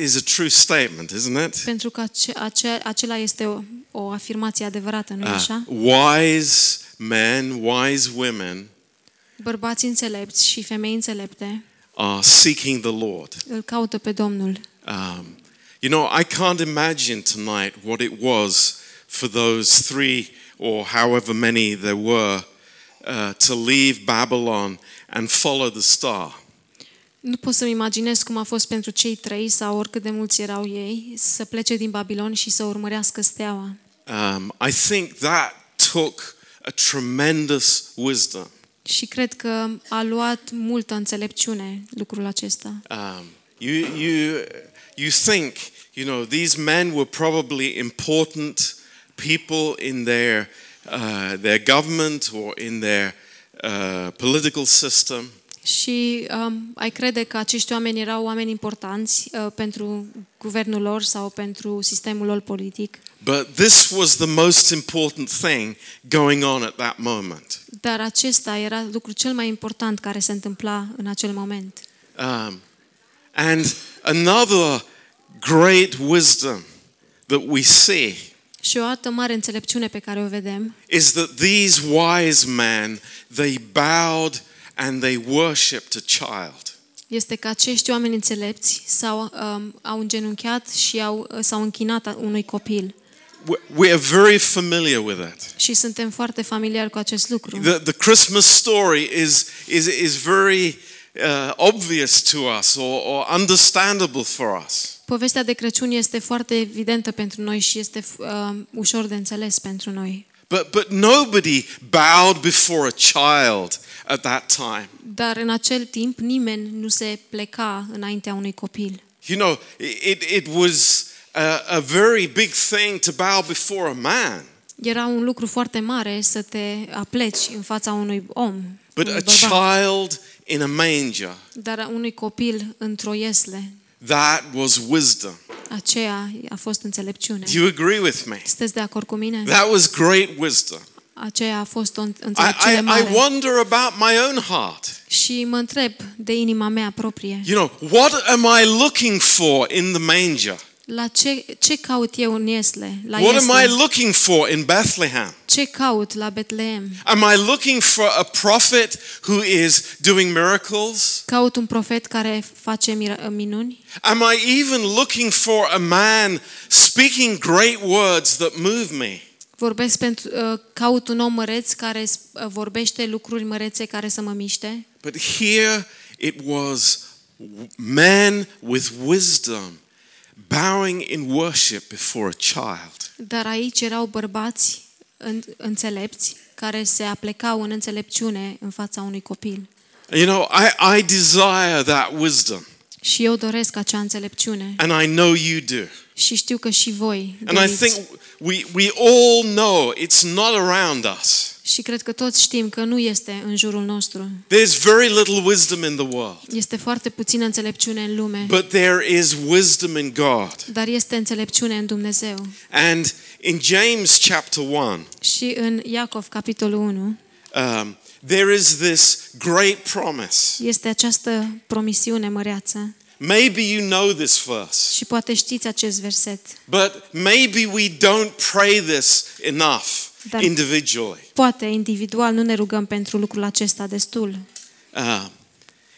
is a true statement, isn't it? Pentru că acela este o afirmație adevărată, nu-i așa? Wise men, wise women, bărbați înțelepți și femei înțelepte, are seeking the Lord. Îl caută pe Domnul. You know, I can't imagine tonight what it was for those three or however many there were to leave Babylon and follow the star. Nu pot să-mi imaginez cum a fost pentru cei trei sau oricât de mulți erau ei să plece din Babilon și să urmărească steaua. I think that took a tremendous wisdom. Și cred că a luat multă înțelepciune lucrul acesta. You think, you know, these men were probably important people in their government or in their political system. Și ai crede că acești oameni erau oameni importanți pentru guvernul lor sau pentru sistemul lor politic. But this was the most important thing going on at that moment. Dar acesta era lucrul cel mai important care se întâmpla în acel moment. And another great wisdom that we see. Și o altă mare înțelepciune pe care o vedem. Is that these wise men, they bowed and they worshipped a child. Este că acești oameni înțelepți au îngenunchiat și s-au închinat unui copil. We are very familiar with it. Și suntem foarte familiari cu acest lucru. The Christmas story is very obvious to us or understandable for us. Povestea de Crăciun este foarte evidentă pentru noi și este ușor de înțeles pentru noi. But nobody bowed before a child at that time. Dar în acel timp nimeni nu se pleca înaintea unui copil. You know, it was a very big thing to bow before a man. Era un lucru foarte mare să te apleci în fața unui om. But a child in a manger. Dar unui copil într-o iesle. That was wisdom. Aceea a fost înțelepciune. Do you agree with me? Sunteți de acord cu mine? That was great wisdom. Aceea a fost o înțelepciune mare. I wonder about my own heart. Și mă întreb de inima mea proprie. You know, what am I looking for in the manger? La ce caut eu în iesle? What am I looking for in Bethlehem? Ce caut la Betlehem? Am I looking for a prophet who is doing miracles? Caut un profet care face minuni? Am I even looking for a man speaking great words that move me? Vorbesc caut un om măreț care vorbește lucruri mărețe care să mă miște? But here it was men with wisdom bowing in worship before a child. Dar aici erau bărbați înțelepți care se aplecau în înțelepciune în fața unui copil. You know, I desire that wisdom. Și eu doresc acea înțelepciune. And I know you do. Și știu că și voi doriți. And I think we all know it's not around us. Și cred că toți știm că nu este în jurul nostru. There's very little wisdom in the world. Este foarte puțină înțelepciune în lume. But there is wisdom in God. Dar este înțelepciune în Dumnezeu. And in James chapter 1. Și în Iacov capitolul 1. There is this great promise. Este această promisiune măreață. Maybe you know this verse. Și poate știți acest verset. But maybe we don't pray this enough. Individually. Poate individual nu ne rugăm pentru lucrul acesta destul.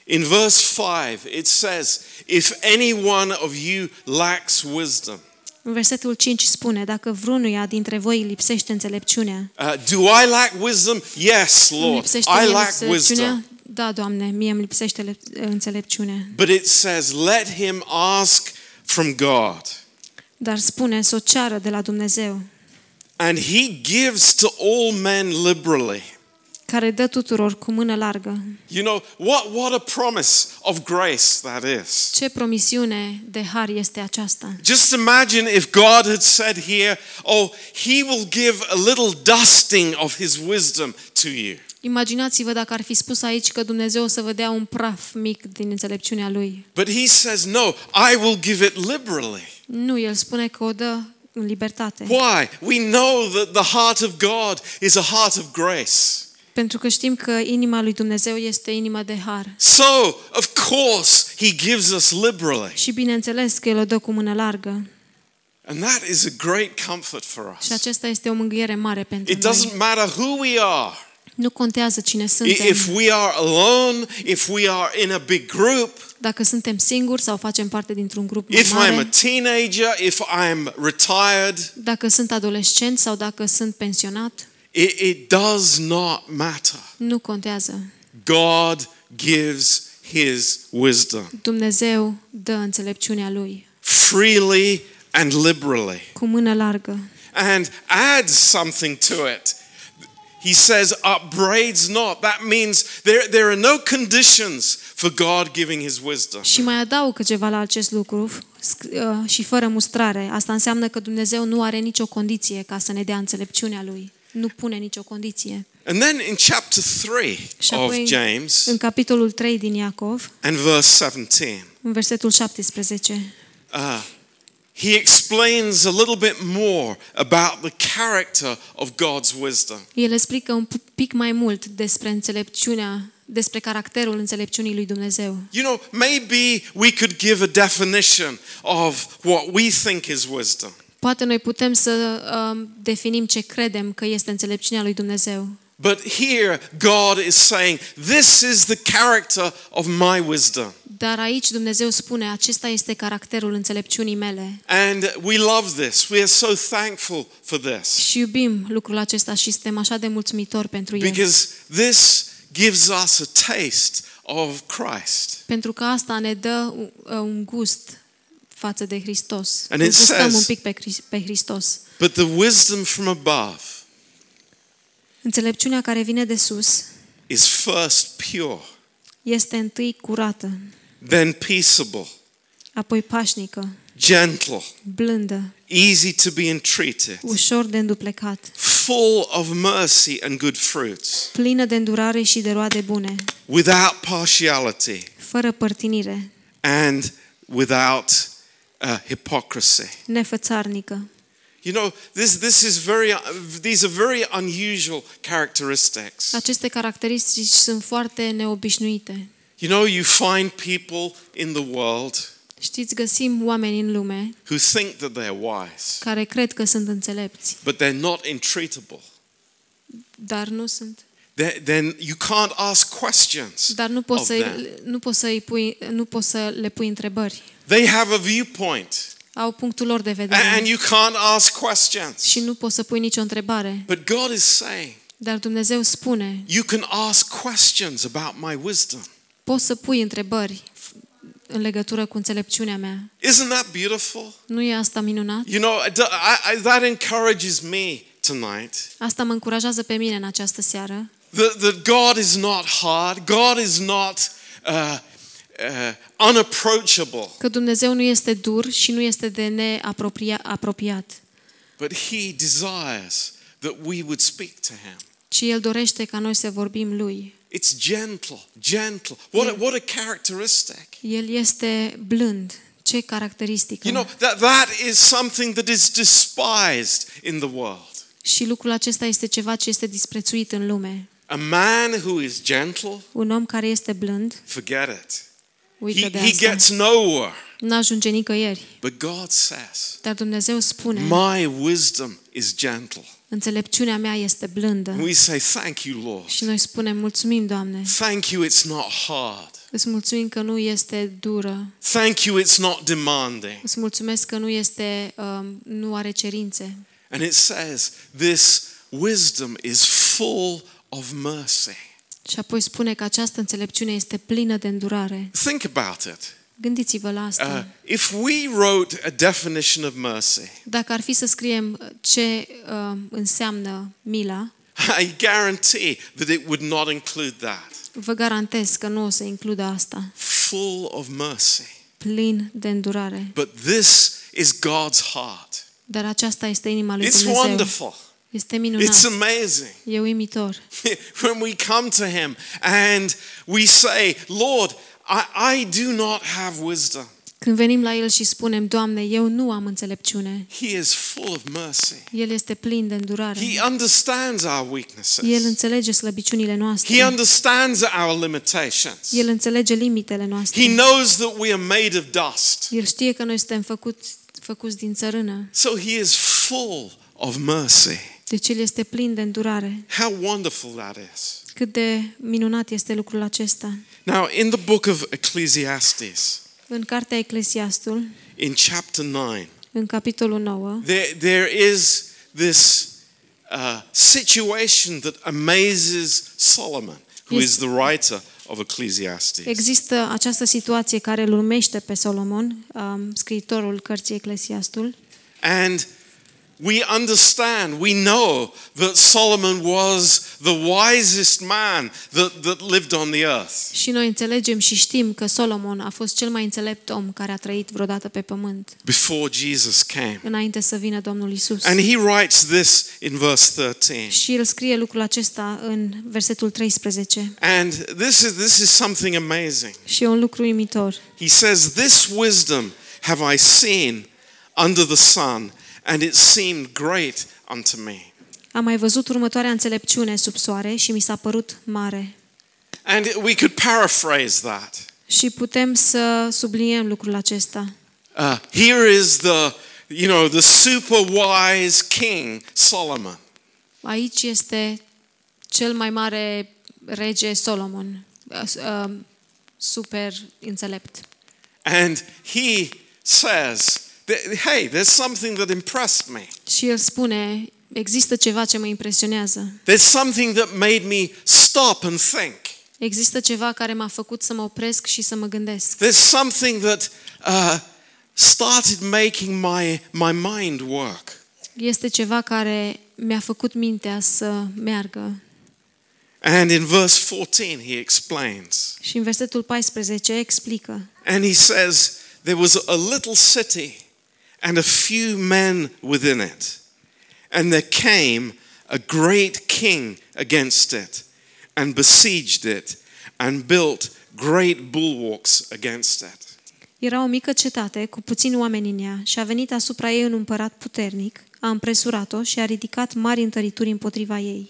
In verse 5 it says, if anyone of you lacks wisdom. În versetul 5 spune, dacă vreunuia dintre voi lipsește înțelepciunea. Do I lack wisdom? Yes, Lord. I lack wisdom. Da, Doamne, mie îmi lipsește înțelepciunea. But it says, let him ask from God. Dar spune să o ceară de la Dumnezeu. And he gives to all men liberally. Care dă tuturor cu mână largă. You know, what a promise of grace that is. Ce promisiune de har este aceasta? Just imagine if God had said here, oh, he will give a little dusting of his wisdom to you. Imaginați-vă dacă ar fi spus aici că Dumnezeu o să vă dea un praf mic din înțelepciunea lui. But he says no, I will give it liberally. Nu, el spune că o dă în libertate. Why? We know that the heart of God is a heart of grace. Pentru că știm că inima lui Dumnezeu este inima de har. So, of course, he gives us liberally. Și bineînțeles că el o dă cu mână largă. And that is a great comfort for us. Și aceasta este o mângâiere mare pentru noi. It doesn't matter who we are. Nu contează cine suntem. If we are alone, if we are in a big group, dacă suntem singuri sau facem parte dintr-un grup mai mare, if I'm a teenager, if I'm retired, dacă sunt adolescent sau dacă sunt pensionat, it does not matter. Nu contează. God gives his wisdom. Dumnezeu dă înțelepciunea lui. Freely and liberally. Cu mână largă. And adds something to it. He says, upbraids not. That means there are no conditions for God giving his wisdom. Și mai adaugă ceva la acest lucru, și fără mustrare. Asta înseamnă că Dumnezeu nu are nicio condiție ca să ne dea înțelepciunea lui. Nu pune nicio condiție. And then in chapter 3 of James, în capitolul 3 din Iacov, and verse 17. În versetul 17. He explains a little bit more about the character of God's wisdom. El explică un pic mai mult despre înțelepciunea, despre caracterul înțelepciunii lui Dumnezeu. You know, maybe we could give a definition of what we think is wisdom. Poate noi putem să definim ce credem că este înțelepciunea lui Dumnezeu. But here God is saying, this is the character of my wisdom. Dar aici Dumnezeu spune, acesta este caracterul înțelepciunii mele. And we love this. We are so thankful for this. Și iubim lucrul acesta și suntem așa de mulțumitori pentru el. Because this gives us a taste of Christ. Pentru că asta ne dă un gust față de Hristos. And it says, un pic pe Hristos. But the wisdom from above. Înțelepciunea care vine de sus is first pure. Este întâi curată. Then peaceable. Apoi pașnică. Gentle. Blândă. Easy to be entreated. Ușor de înduplecat. Full of mercy and good fruits. Plină de îndurare și de roade bune. Without partiality. Fără părtinire. And without hypocrisy. Nefățarnică. You know, these are very unusual characteristics. Aceste caracteristici sunt foarte neobișnuite. You know, you find people in the world. Știți, găsim oameni în lume who think that they are wise. Care cred că sunt înțelepți. But they're not entreatable. Dar nu sunt. Then you can't ask questions. Dar nu poți să le pui întrebări. They have a viewpoint. Au punctul lor de vedere. And you can't ask questions. Și nu poți să pui nicio întrebare. But God is saying, dar Dumnezeu spune, you can ask questions about my wisdom. Poți să pui întrebări în legătură cu înțelepciunea mea. Isn't that beautiful? Nu e asta minunat? You know, that encourages me tonight. Asta mă încurajează pe mine în această seară. That God is not hard. God is not unapproachable. Că Dumnezeu nu este dur și nu este de neapropiat. But he desires that we would speak to him. Și el dorește ca noi să vorbim lui. It's gentle. What a characteristic. El este blând. Ce caracteristică. You know, that is something that is despised in the world. Și lucrul acesta este ceva ce este disprețuit în lume. A man who is gentle, un om care este blând, forget it. He gets nowhere. N-ajunge nicăieri. But God says, dar Dumnezeu spune, my wisdom is gentle. Înțelepciunea mea este blândă. We say, thank you, Lord. Și noi spunem, mulțumim, Doamne. Thank you, it's not hard. Îți mulțumim că nu este dură. Thank you, it's not demanding. Îți mulțumesc că nu este, nu are cerințe. And it says, this wisdom is full of mercy. Și apoi spune că această înțelepciune este plină de îndurare. Think about it. Gândiți-vă la asta. If we wrote a definition of mercy. Dacă ar fi să scriem ce înseamnă mila. I guarantee that it would not include that. Vă garantez că nu o să includă asta. Full of mercy. Plin de îndurare. But this is God's heart. Dar aceasta este inima lui Dumnezeu. It's wonderful. Este minunat. It's amazing. E uimitor. When we come to him and we say, Lord, I do not have wisdom. Când venim la El și spunem, Doamne, eu nu am înțelepciune. He is full of mercy. El este plin de îndurare. He understands our weaknesses. El înțelege slăbiciunile noastre. He understands our limitations. El înțelege limitele noastre. He knows that we are made of dust. El știe că noi suntem făcuți din țărână. So he is full of mercy. Deci El este plin de îndurare. How wonderful that is. Cât de minunat este lucrul acesta. Now in the book of Ecclesiastes. În cartea Eclesiastul, in chapter 9, în capitolul 9, there is this situation that amazes Solomon, who is the writer of Ecclesiastes. Există această situație care îl urmește pe Solomon, scriitorul cărții Eclesiastul. And we understand, we know that Solomon was the wisest man that lived on the earth. Și noi înțelegem și știm că Solomon a fost cel mai înțelept om care a trăit vreodată pe pământ. Before Jesus came. Înainte să vină Domnul Isus. And he writes this in verse 13. Și el scrie lucrul acesta în versetul 13. And this is something amazing. Și e un lucru uimitor. He says, "This wisdom have I seen under the sun, and it seemed great unto me." Am mai văzut următoarea înțelepciune sub soare și mi s-a părut mare. And we could paraphrase that. Și putem să subliniem lucrul acesta. Here is the super wise king Solomon. Aici este cel mai mare rege Solomon, super înțelept. And he says, hey, there's something that impressed me. Și el spune, există ceva ce mă impresionează. There's something that made me stop and think. Există ceva care m-a făcut să mă opresc și să mă gândesc. There's something that started making my mind work. Este ceva care mi-a făcut mintea să meargă. And in verse 14 he explains. Și în versetul 14 explică. And he says, there was a little city and a few men within it, and there came a great king against it, and besieged it, and built great bulwarks against it. Era o mică cetate cu puțini oameni în ea, și a venit asupra ei un împărat puternic, a împresurat-o și a ridicat mari întărituri împotriva ei.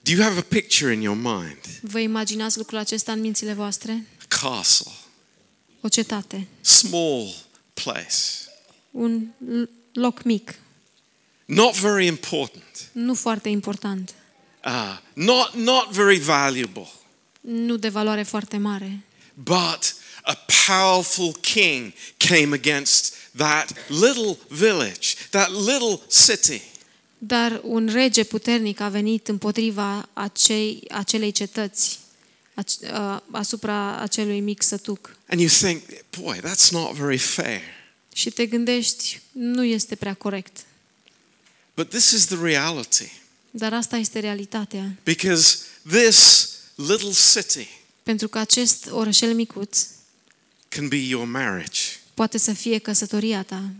Do you have a picture in your mind? Vă imaginați lucrul acesta în mințile voastre? A castle. O cetate. Small place. Un loc mic. Not very important. Nu foarte important. Not very valuable. Nu de valoare foarte mare. But a powerful king came against that little village, that little city. Dar un rege puternic a venit împotriva acelei cetăți, asupra acelui mic sătuc. And you think, boy, that's not very fair. Și te gândești, nu este prea corect. But this is the reality. Dar asta este realitatea. Because this little city. Pentru că acest orășel micuț. Can be your marriage. Poate să fie căsătoria ta.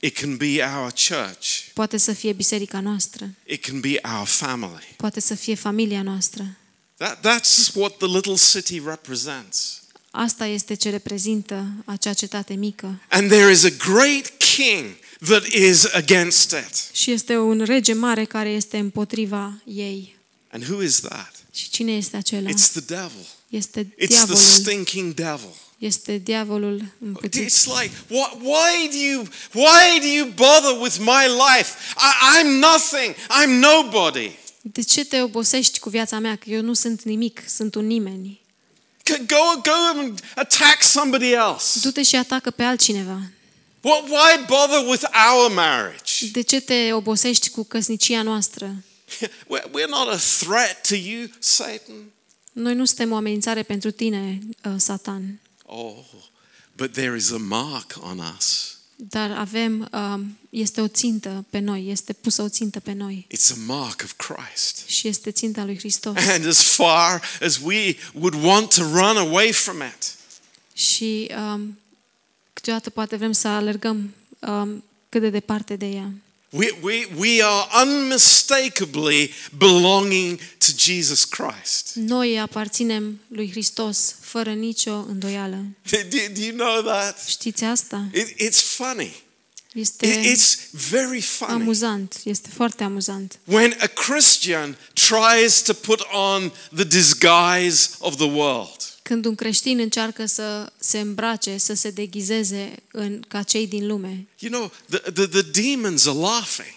It can be our church. Poate să fie biserica noastră. It can be our family. Poate să fie familia noastră. That's what the little city represents. Asta este ce reprezintă acea cetate mică. And there is a great king that is against it. Și este un rege mare care este împotriva ei. And who is that? Și cine este acela? It's the devil. Este diavolul. It's the stinking devil. Este diavolul împuțit. It's like, why do you bother with my life? I'm nothing. I'm nobody. De ce te obosești cu viața mea? Că eu nu sunt nimic, sunt un nimeni. Go and attack somebody else. Du-te și atacă pe altcineva. Why bother with our marriage? De ce te obosești cu căsnicia noastră? We're not a threat to you, Satan. Noi nu suntem o amenințare pentru tine, Satan. Oh, but there is a mark on us. Dar avem, este o țintă pe noi, este pusă o țintă pe noi. It's a mark of Christ. Și este ținta lui Hristos. And as far as we would want to run away from it. Și câteodată poate vrem să alergăm cât de departe de ea. We are unmistakably belonging to Jesus Christ. Noi aparținem lui Hristos fără nicio îndoială. Do you know that? Știți asta? It's funny. It's very funny. Amuzant, este foarte amuzant. When a Christian tries to put on the disguise of the world. Când un creștin încearcă să se îmbrace, să se deghizeze ca cei din lume. You know, the demons are laughing.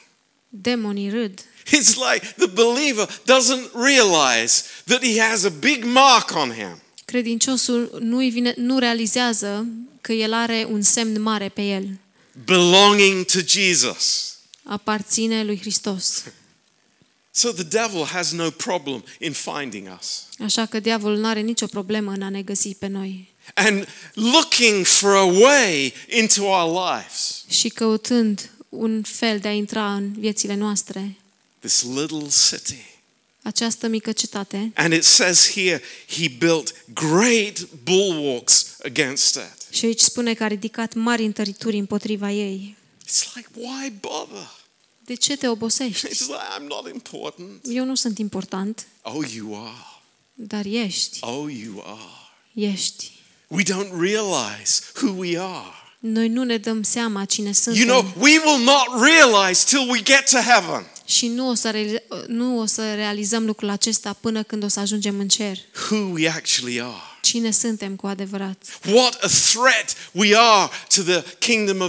Demonii râd. It's like the believer doesn't realize that he has a big mark on him. Credinciosul nu realizează că el are un semn mare pe el. Belonging to Jesus. Aparține lui Hristos. So the devil has no problem in finding us. Așa că diavolul nu are nicio problemă în a ne găsi pe noi. And looking for a way into our lives. Și căutând un fel de a intra în viețile noastre. This little city. Această mică cetate. And it says here he built great bulwarks against it. Și aici spune că a ridicat mari întărituri împotriva ei. It's like why bother? De ce te obosești? It's like, I'm not important. Eu nu sunt important. Oh, you are. Dar ești. Oh, you are. Ești. We don't realize who we are. Noi nu ne dăm seama cine suntem. You know, we will not realize till we get to heaven. Și nu o să realizăm lucrul acesta până când o să ajungem în cer. Who we actually are. Cine suntem cu adevărat. What a threat we are to the kingdom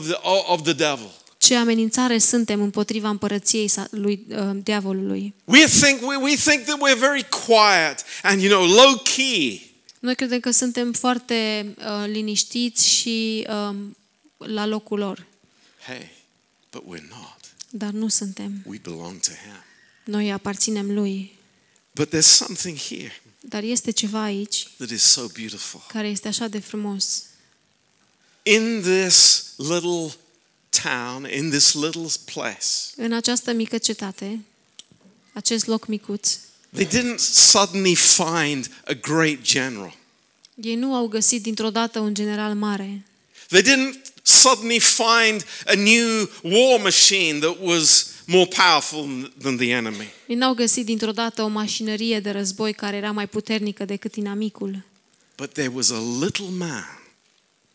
of the devil. Ce amenințare suntem împotriva împărăției lui diavolului. We think that we're very quiet and you know low key. Noi credem că suntem foarte liniștiți și la locul lor. Hey, but we're not. Dar nu suntem. We belong to him. Noi aparținem lui. But there's something here. Dar este ceva aici. That is so beautiful. Care este așa de frumos. In this little town, in this little place. În această mică cetate, acest loc micuț. They didn't suddenly find a great general. Ei nu au găsit dintr-o dată un general mare. They didn't suddenly find a new war machine that was more powerful than the enemy. Ei n-au găsit dintr-o dată o mașinărie de război care era mai puternică decât inamicul. But there was a little man.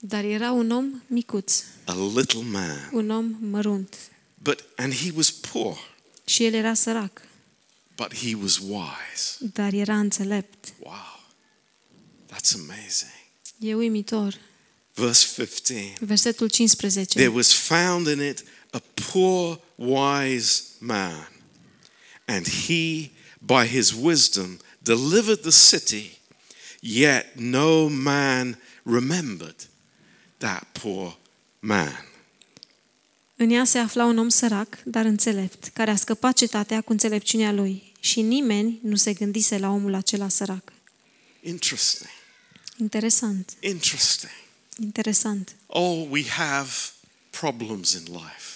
Dar era un om micuț. A little man. Un om mărunt. But and he was poor. Și el era sărac. But he was wise. Dar era înțelept. Wow. That's amazing. E uimitor. Verse 15. Versetul 15. There was found in it a poor wise man, and he by his wisdom delivered the city, yet no man remembered that poor man. În ea se afla un om sărac, dar înțelept, care a scăpat cetatea cu înțelepciunea lui, și nimeni nu se gândise la omul acela sărac. Interesting. Interesant. Interesting. Interesant. Oh, we have problems in life.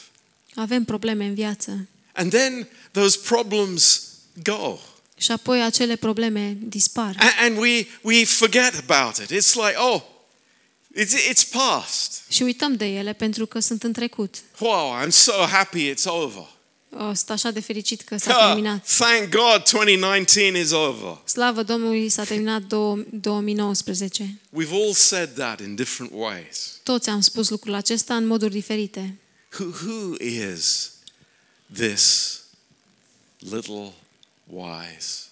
Avem probleme în viață. And then those problems go. Și apoi acele probleme dispar. And we forget about it. It's like, oh, it's past. Și uităm de ele pentru că sunt în trecut. Wow, I'm so happy it's over. Oh, sunt așa de fericit că s-a terminat. Thank God 2019 is over. Slavă Domnului, s-a terminat 2019. We've all said that in different ways. Toți am spus lucrul acesta în moduri diferite. Who is this little wise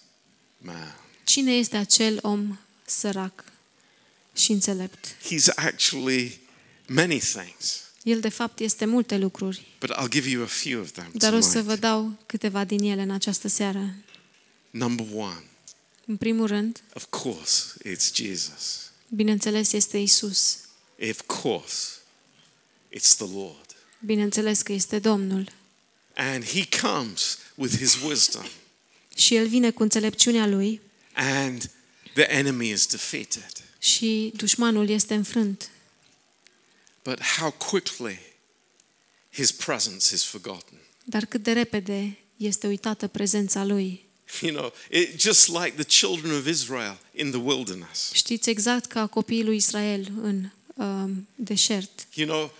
man? Cine este acel om sărac și înțelept? He's actually many things. El de fapt este multe lucruri. But I'll give you a few of them. Dar o să vă dau câteva din ele în această seară. Number one. În primul rând. Of course, it's Jesus. Bineînțeles este Isus. Of course, it's the Lord. Bineînțeles că este Domnul. And he comes with his wisdom. Și el vine cu înțelepciunea lui. And the enemy is defeated. Și dușmanul este înfrânt. But how quickly his presence is forgotten. Dar cât de repede este uitată prezența lui. You know, just like the children of Israel in the wilderness. Știți, exact ca copiii lui Israel în deșert. You know,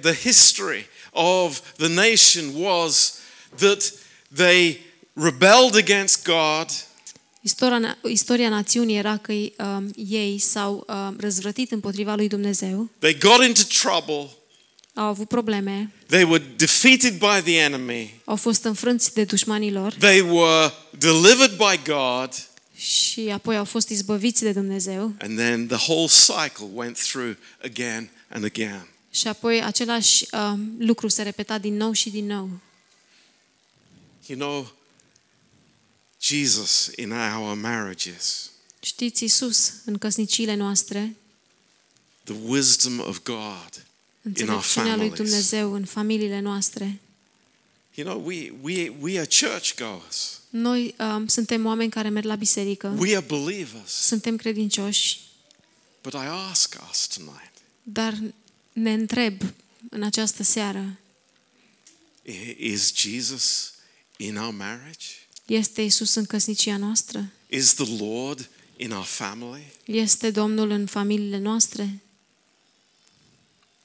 the history of the nation was that they rebelled against God. Istoria națiunii era că ei s-au răzvrătit împotriva lui Dumnezeu. They got into trouble. Au avut probleme. They were defeated by the enemy. Au fost înfrânți de dușmanii lor. They were delivered by God. Și apoi au fost izbăviți de Dumnezeu. And then the whole cycle went through again and again. Și apoi același lucru se repeta din nou și din nou. You know, Jesus in our marriages. Știți, Iisus în căsniciile noastre. The wisdom of God in our families. Lui Dumnezeu în familiile noastre. You know, we are churchgoers. Noi suntem oameni care merg la biserică. We are believers. Suntem credincioși. But I ask us tonight. Dar ne întreb în această seară. Is Jesus in our marriage? Este Iisus în căsnicia noastră? Is the Lord in our family? Este Domnul în familiile noastre?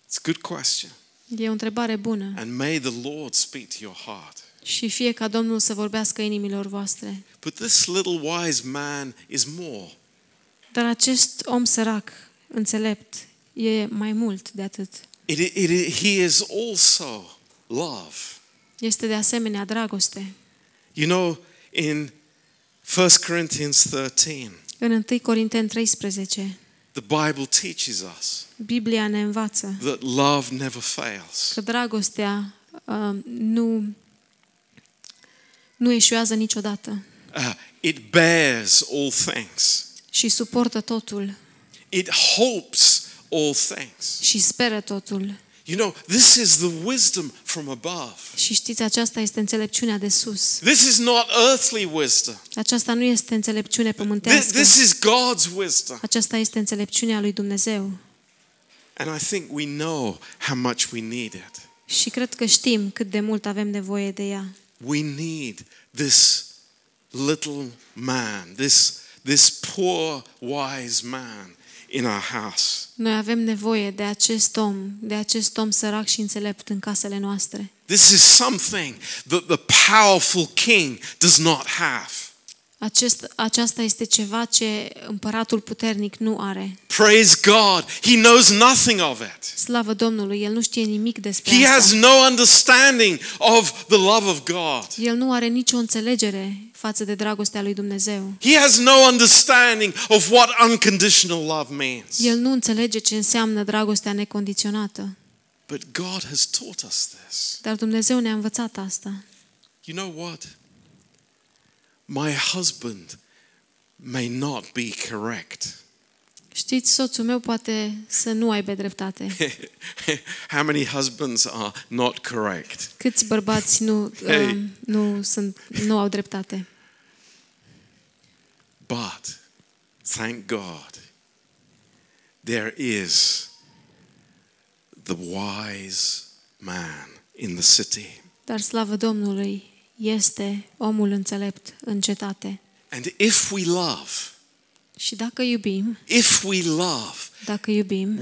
It's a good question. E o întrebare bună. And may the Lord speak to your heart. Și fie ca Domnul să vorbească inimilor voastre. But this little wise man is more. Dar acest om sărac, înțelept, e mai mult de atât. He is also love. Este de asemenea dragoste. You know, in 1 Corinthians 13, în 1 Corinteni 13, the Bible teaches us Biblia ne învață that love never fails. Că dragostea nu eșuează niciodată. It bears all things. Și suportă totul. It hopes all things. Și speră totul. You know, this is the wisdom from above. Și știți, aceasta este înțelepciunea de sus. This is not earthly wisdom. Aceasta nu este înțelepciune pământească. This is God's wisdom. Aceasta este înțelepciunea lui Dumnezeu. And I think we know how much we need it. Și cred că știm cât de mult avem nevoie de ea. We need this little man, this poor wise man in our house. Noi avem nevoie de acest om sărac și înțelept în casele noastre. This is something that the powerful king does not have. Aceasta este ceva ce împăratul puternic nu are. Praise God, he knows nothing of it. Slavă Domnului, el nu știe nimic despre asta. He has no understanding of the love of God. El nu are nicio înțelegere față de dragostea lui Dumnezeu. He has no understanding of what unconditional love means. El nu înțelege ce înseamnă dragostea necondiționată. But God has taught us this. Dar Dumnezeu ne-a învățat asta. You know what? My husband may not be correct. Știți, soțul meu poate să nu aibă dreptate. How many husbands are not correct? Câți bărbați nu au dreptate? But thank God, there is the wise man in the city. Dar slavă Domnului, este omul înțelept în cetate. And if we love, și dacă iubim,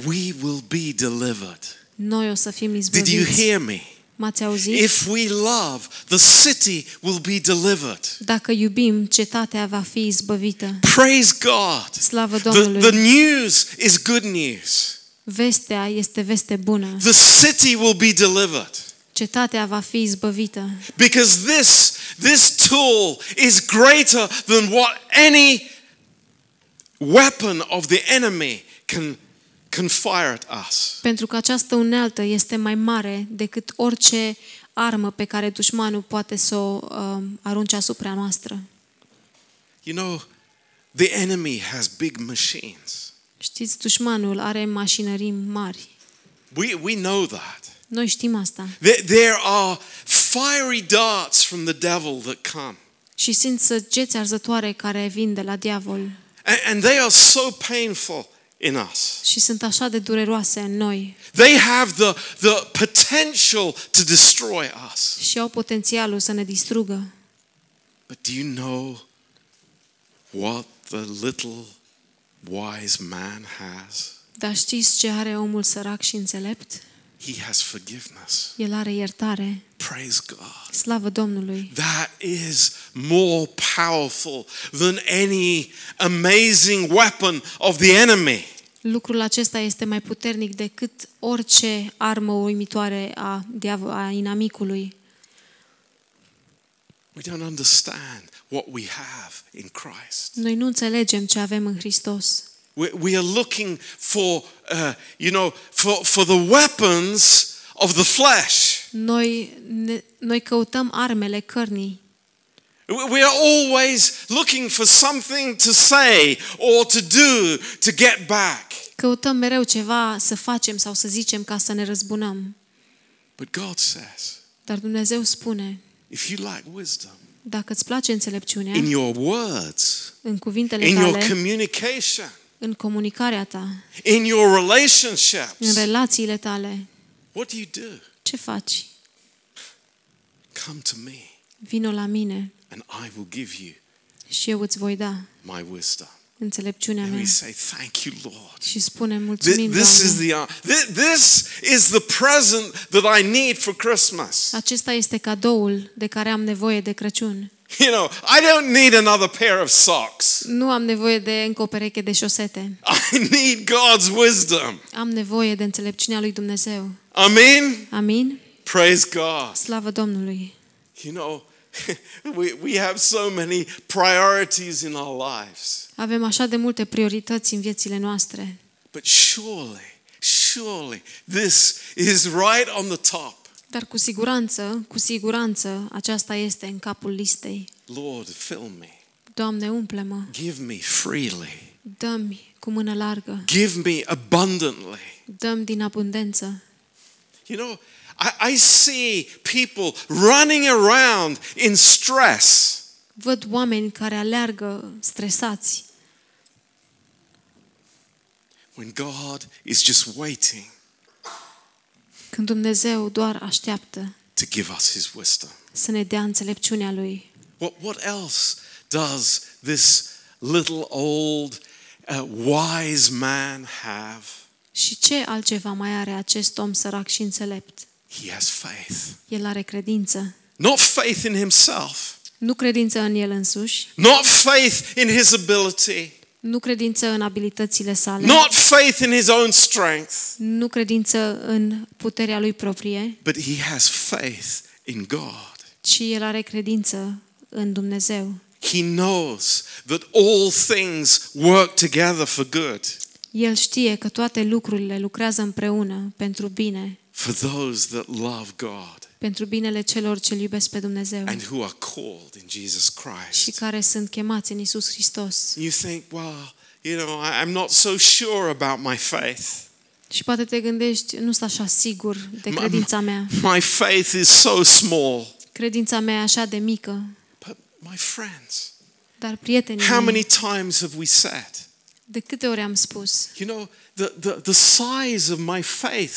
we will be delivered. Noi o să fim izbăviți. Did you hear me? M-ați auzit? If we love, the city will be delivered. Dacă iubim, cetatea va fi izbăvită. Praise God. Slavă Domnului. The news is good news. Vestea este veste bună. The city will be delivered. Cetatea va fi izbăvită. Because this tool is greater than what any weapon of the enemy can fire at us. Pentru că această unealtă este mai mare decât orice armă pe care dușmanul poate să o arunce asupra noastră. You know, the enemy has big machines. Știți, dușmanul are mașinării mari. We know that. Noi știm asta. There are fiery darts from the devil that come. Și sunt săgeți arzătoare care vin de la diavol. And they are so painful in us. Și sunt așa de dureroase în noi. They have the potential to destroy us. Și au potențialul să ne distrugă. But do you know what the little wise man has? Dar știți ce are omul sărac și înțelept? He has forgiveness. El are iertare. Praise God. Slavă Domnului. That is more powerful than any amazing weapon of the enemy. Lucrul acesta este mai puternic decât orice armă uimitoare a inamicului. We don't understand what we have in Christ. Noi nu înțelegem ce avem în Hristos. We are looking for, for the weapons of the flesh. Noi căutăm armele cărnii. We are always looking for something to say or to do to get back. Căutăm mereu ceva să facem sau să zicem ca să ne răzbunăm. But God says. Dar Dumnezeu spune. If you like wisdom, dacă îți place înțelepciunea, in your words, în cuvintele tale, in your communication, în comunicarea ta, in your relationships, în relațiile tale, what do you do? Ce faci? Come to me. Vino la mine. And I will give you. Și eu îți voi da. My wisdom. Înțelepciunea mea. And we say thank you, Lord. Și spunem mulțumim, Doamne. This is the present that I need for Christmas. Acesta este cadoul de care am nevoie de Crăciun. I don't need another pair of socks. Nu am nevoie de încă o pereche de șosete. I need God's wisdom. Am nevoie de înțelepciunea lui Dumnezeu. Amen. Amen. Praise God. Slavă Domnului. We have so many priorities in our lives. Avem așa de multe priorități în viețile noastre. But surely this is right on the top. Dar cu siguranță aceasta este în capul listei. Lord, fill me. Doamne, umple-mă. Give me freely. Dă-mi cu mână largă. Give me abundantly. Dă-mi din abundență. I see people running around in stress. Văd oameni care aleargă stresați. When God is just waiting. Când Dumnezeu doar așteaptă. To give us his wisdom. Să ne dea înțelepciunea lui. What else does this little old wise man have? Și ce altceva mai are acest om sărac și înțelept? He has faith. El are credință. Not faith in himself. Nu credință în el însuși. Not faith in his ability. Nu credință în abilitățile sale. Not faith in his own strength. Nu credință în puterea lui proprie. But he has faith in God. Ci el are credință în Dumnezeu. He knows that all things work together for good. El știe că toate lucrurile lucrează împreună pentru bine. For those that love God. Pentru binele celor ce iubesc pe Dumnezeu. And who are called in Jesus Christ. Și care sunt chemați în Isus Hristos. You think, well, I'm not so sure about my faith. Și poate te gândești, nu sunt așa sigur de credința mea. My faith is so small. Credința mea e așa de mică. But my friends. Dar prietenii mei. How many times have we said? De câte ori am spus? The size of my faith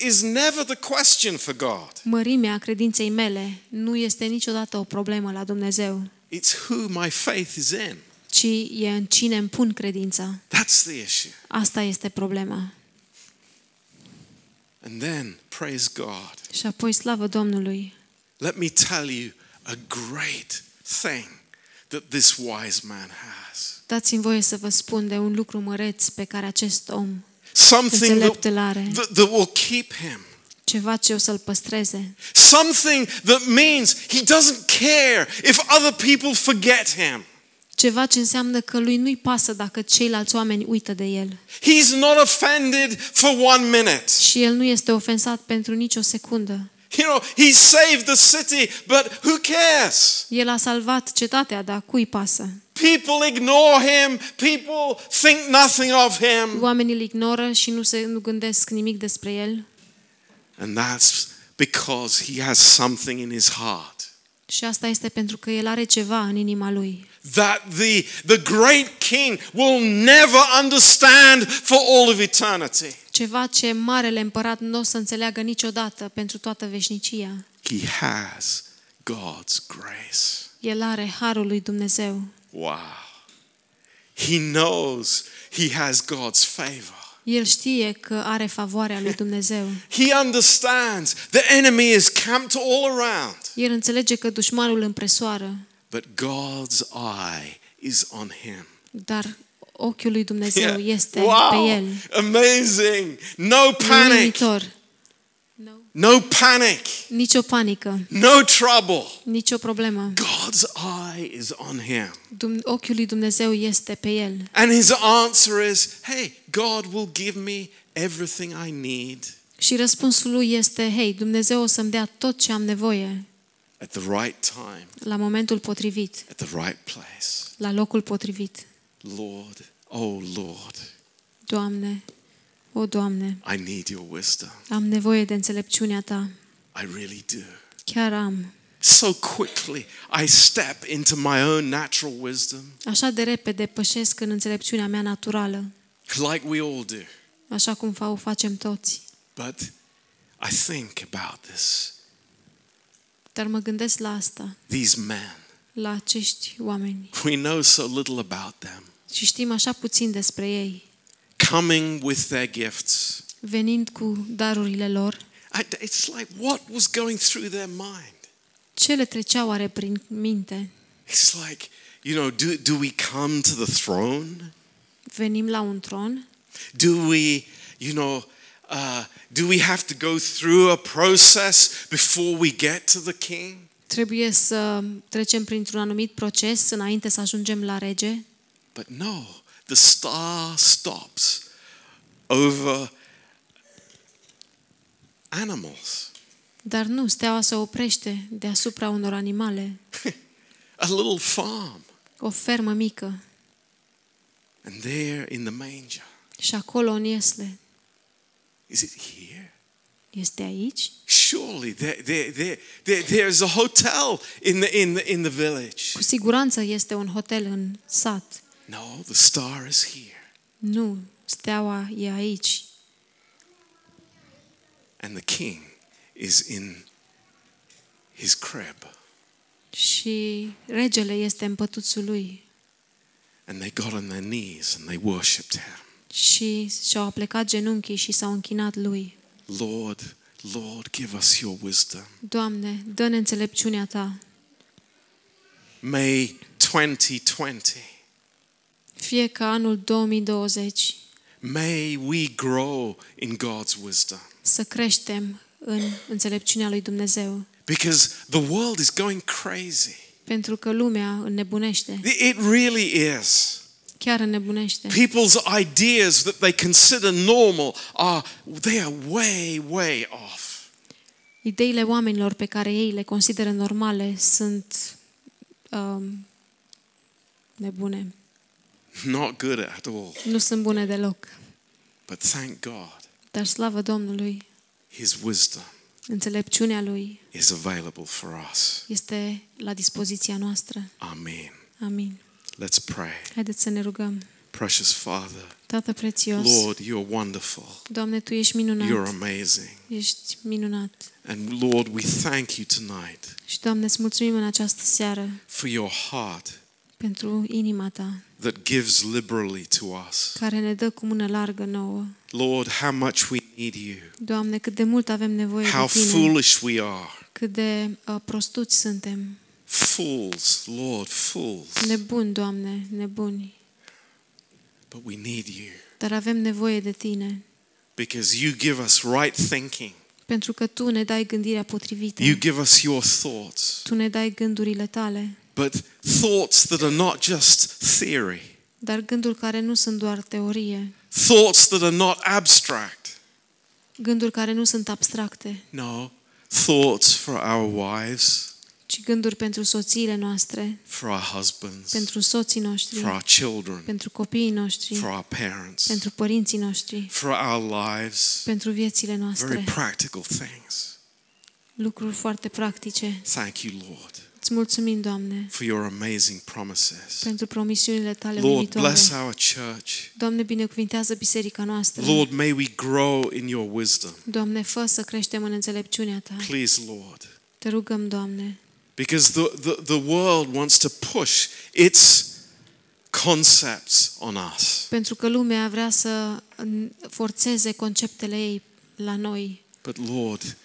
is never the question for God. Mărimea credinței mele nu este niciodată o problemă la Dumnezeu. It's who my faith is in. Ci e în cine îmi pun credința. That's the issue. Asta este problema. And then praise God. Și apoi slavă Domnului. Let me tell you a great thing that this wise man has. Dați-mi voie să vă spun de un lucru măreț pe care acest om înțelept îl are. That will keep him. Ceva ce o să-l păstreze. Something that means he doesn't care if other people forget him. Ceva ce înseamnă că lui nu-i pasă dacă ceilalți oameni uită de el. He's not offended for 1 minute. Și el nu este ofensat pentru nicio secundă. He saved the city, but who cares? El a salvat cetatea, dar cui pasă? People ignore him, people think nothing of him. Oamenii îl ignoră și nu gândesc nimic despre el. And that's because he has something in his heart. Și asta este pentru că el are ceva în inima lui. That the great king will never understand for all of eternity. Ceva ce marele împărat nu o să înțeleagă niciodată pentru toată veșnicia. He has God's grace. El are harul lui Dumnezeu. Wow. He knows he has God's favor. El știe că are favoarea lui Dumnezeu. He understands the enemy is camped all around. El înțelege că dușmanul împresoară. But God's eye is on him. Dar ochiul lui Dumnezeu este pe el. Amazing. No panic. No panic. Nicio panică. No trouble. Nicio problemă. God's eye is on him. Ochiul lui Dumnezeu este pe el. And his answer is, hey, God will give me everything I need. Și răspunsul lui este, hey, Dumnezeu o să-mi dea tot ce am nevoie. At the right time. La momentul potrivit. At the right place. La locul potrivit. Lord, oh Lord. Doamne. O, Doamne, I need your wisdom. Am nevoie de înțelepciunea ta. I really do. Chiar am. So quickly I step into my own natural wisdom. Așa de repede pășesc în înțelepciunea mea naturală. Like we all do. Așa cum o facem toți. But I think about this. Dar mă gândesc la asta. These men. La acești oameni. We know so little about them. Și știm așa puțin despre ei. Coming with their gifts. Venind cu darurile lor. It's like what was going through their mind. Ce le trecea oare prin minte? It's like, you know, do we come to the throne? Venim la un tron? Do we, you know, do we have to go through a process before we get to the king? Trebuie să trecem printr-un anumit proces înainte să ajungem la rege? But no. The star stops over animals. Dar nu, steaua se oprește deasupra unor animale. A little farm. O fermă mică. And there in the manger. Și acolo în iesle. Is it here? Este aici? Surely there's a hotel in the village. Cu siguranță este un hotel în sat. No, the star is here. Nu, steaua e aici. And the king is in his crib. Și regele este în pătuțul lui. And they got on their knees and they worshipped him. Și și-au aplecat genunchii și s-au închinat lui. Lord, Lord, give us your wisdom. Doamne, dă-ne înțelepciunea ta. May 2020. Fie ca anul 2020. May we grow in God's wisdom. Să creștem în înțelepciunea lui Dumnezeu. Because the world is going crazy. Pentru că lumea înnebunește. It really is. Chiar înnebunește. People's ideas that they consider normal they are way, way off. Ideile oamenilor pe care ei le consideră normale sunt nebune. Not good at all. Nu sunt bune deloc. But thank God. Dar slavă Domnului. His wisdom. Înțelepciunea lui. Is available for us. Este la dispoziția noastră. Amen. Amen. Let's pray. Haideți să ne rugăm. Precious Father. Tată prețios. Lord, you're wonderful. Doamne, tu ești minunat. You're amazing. Ești minunat. And Lord, we thank you tonight. Și Doamne, îți mulțumim în această seară. For your heart. Pentru inima ta. That gives liberally to us. Care ne dă cu mână largă nouă. Lord, how much we need you. Doamne, cât de mult avem nevoie de tine. How foolish we are. Cât de prostuți suntem. Fools, Lord, fools. Nebuni, Doamne, nebuni. But we need you. Dar avem nevoie de tine. Because you give us right thinking. Pentru că tu ne dai gândirea potrivită. You give us your thoughts. Tu ne dai gândurile tale. But thoughts that are not just theory. Dar gânduri care nu sunt doar teorie. Thoughts that are not abstract. Gânduri care nu sunt abstracte. No, thoughts for our wives. Ci gânduri pentru soțiile noastre. For our husbands. Pentru soții noștri. For our children. Pentru copiii noștri. For our parents. Pentru părinții noștri. For our lives. Pentru viețile noastre. Very practical things. Lucruri foarte practice. Thank you, Lord. Îți mulțumim, Doamne, for your amazing promises. Pentru promisiunile tale uimitoare. Lord, bless our church. Doamne, binecuvintează biserica noastră. Lord, may we grow in your wisdom. Doamne, fă să creștem în înțelepciunea ta. Please, Lord. Te rugăm, Doamne. Because the world wants to push its concepts on us. Pentru că lumea vrea să forțeze conceptele ei la noi. But Lord,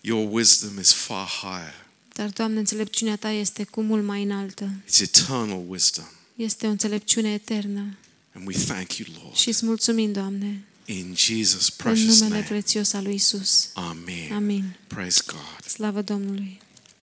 your wisdom is far higher. Dar Doamne, înțelepciunea ta este cu mult mai înaltă. It's eternal wisdom. Este o înțelepciune eternă. And we thank you, Lord. Și îți mulțumim, Doamne. In Jesus' precious name. În numele prețios al lui Isus. Amen. Amen. Praise God. Slava Domnului.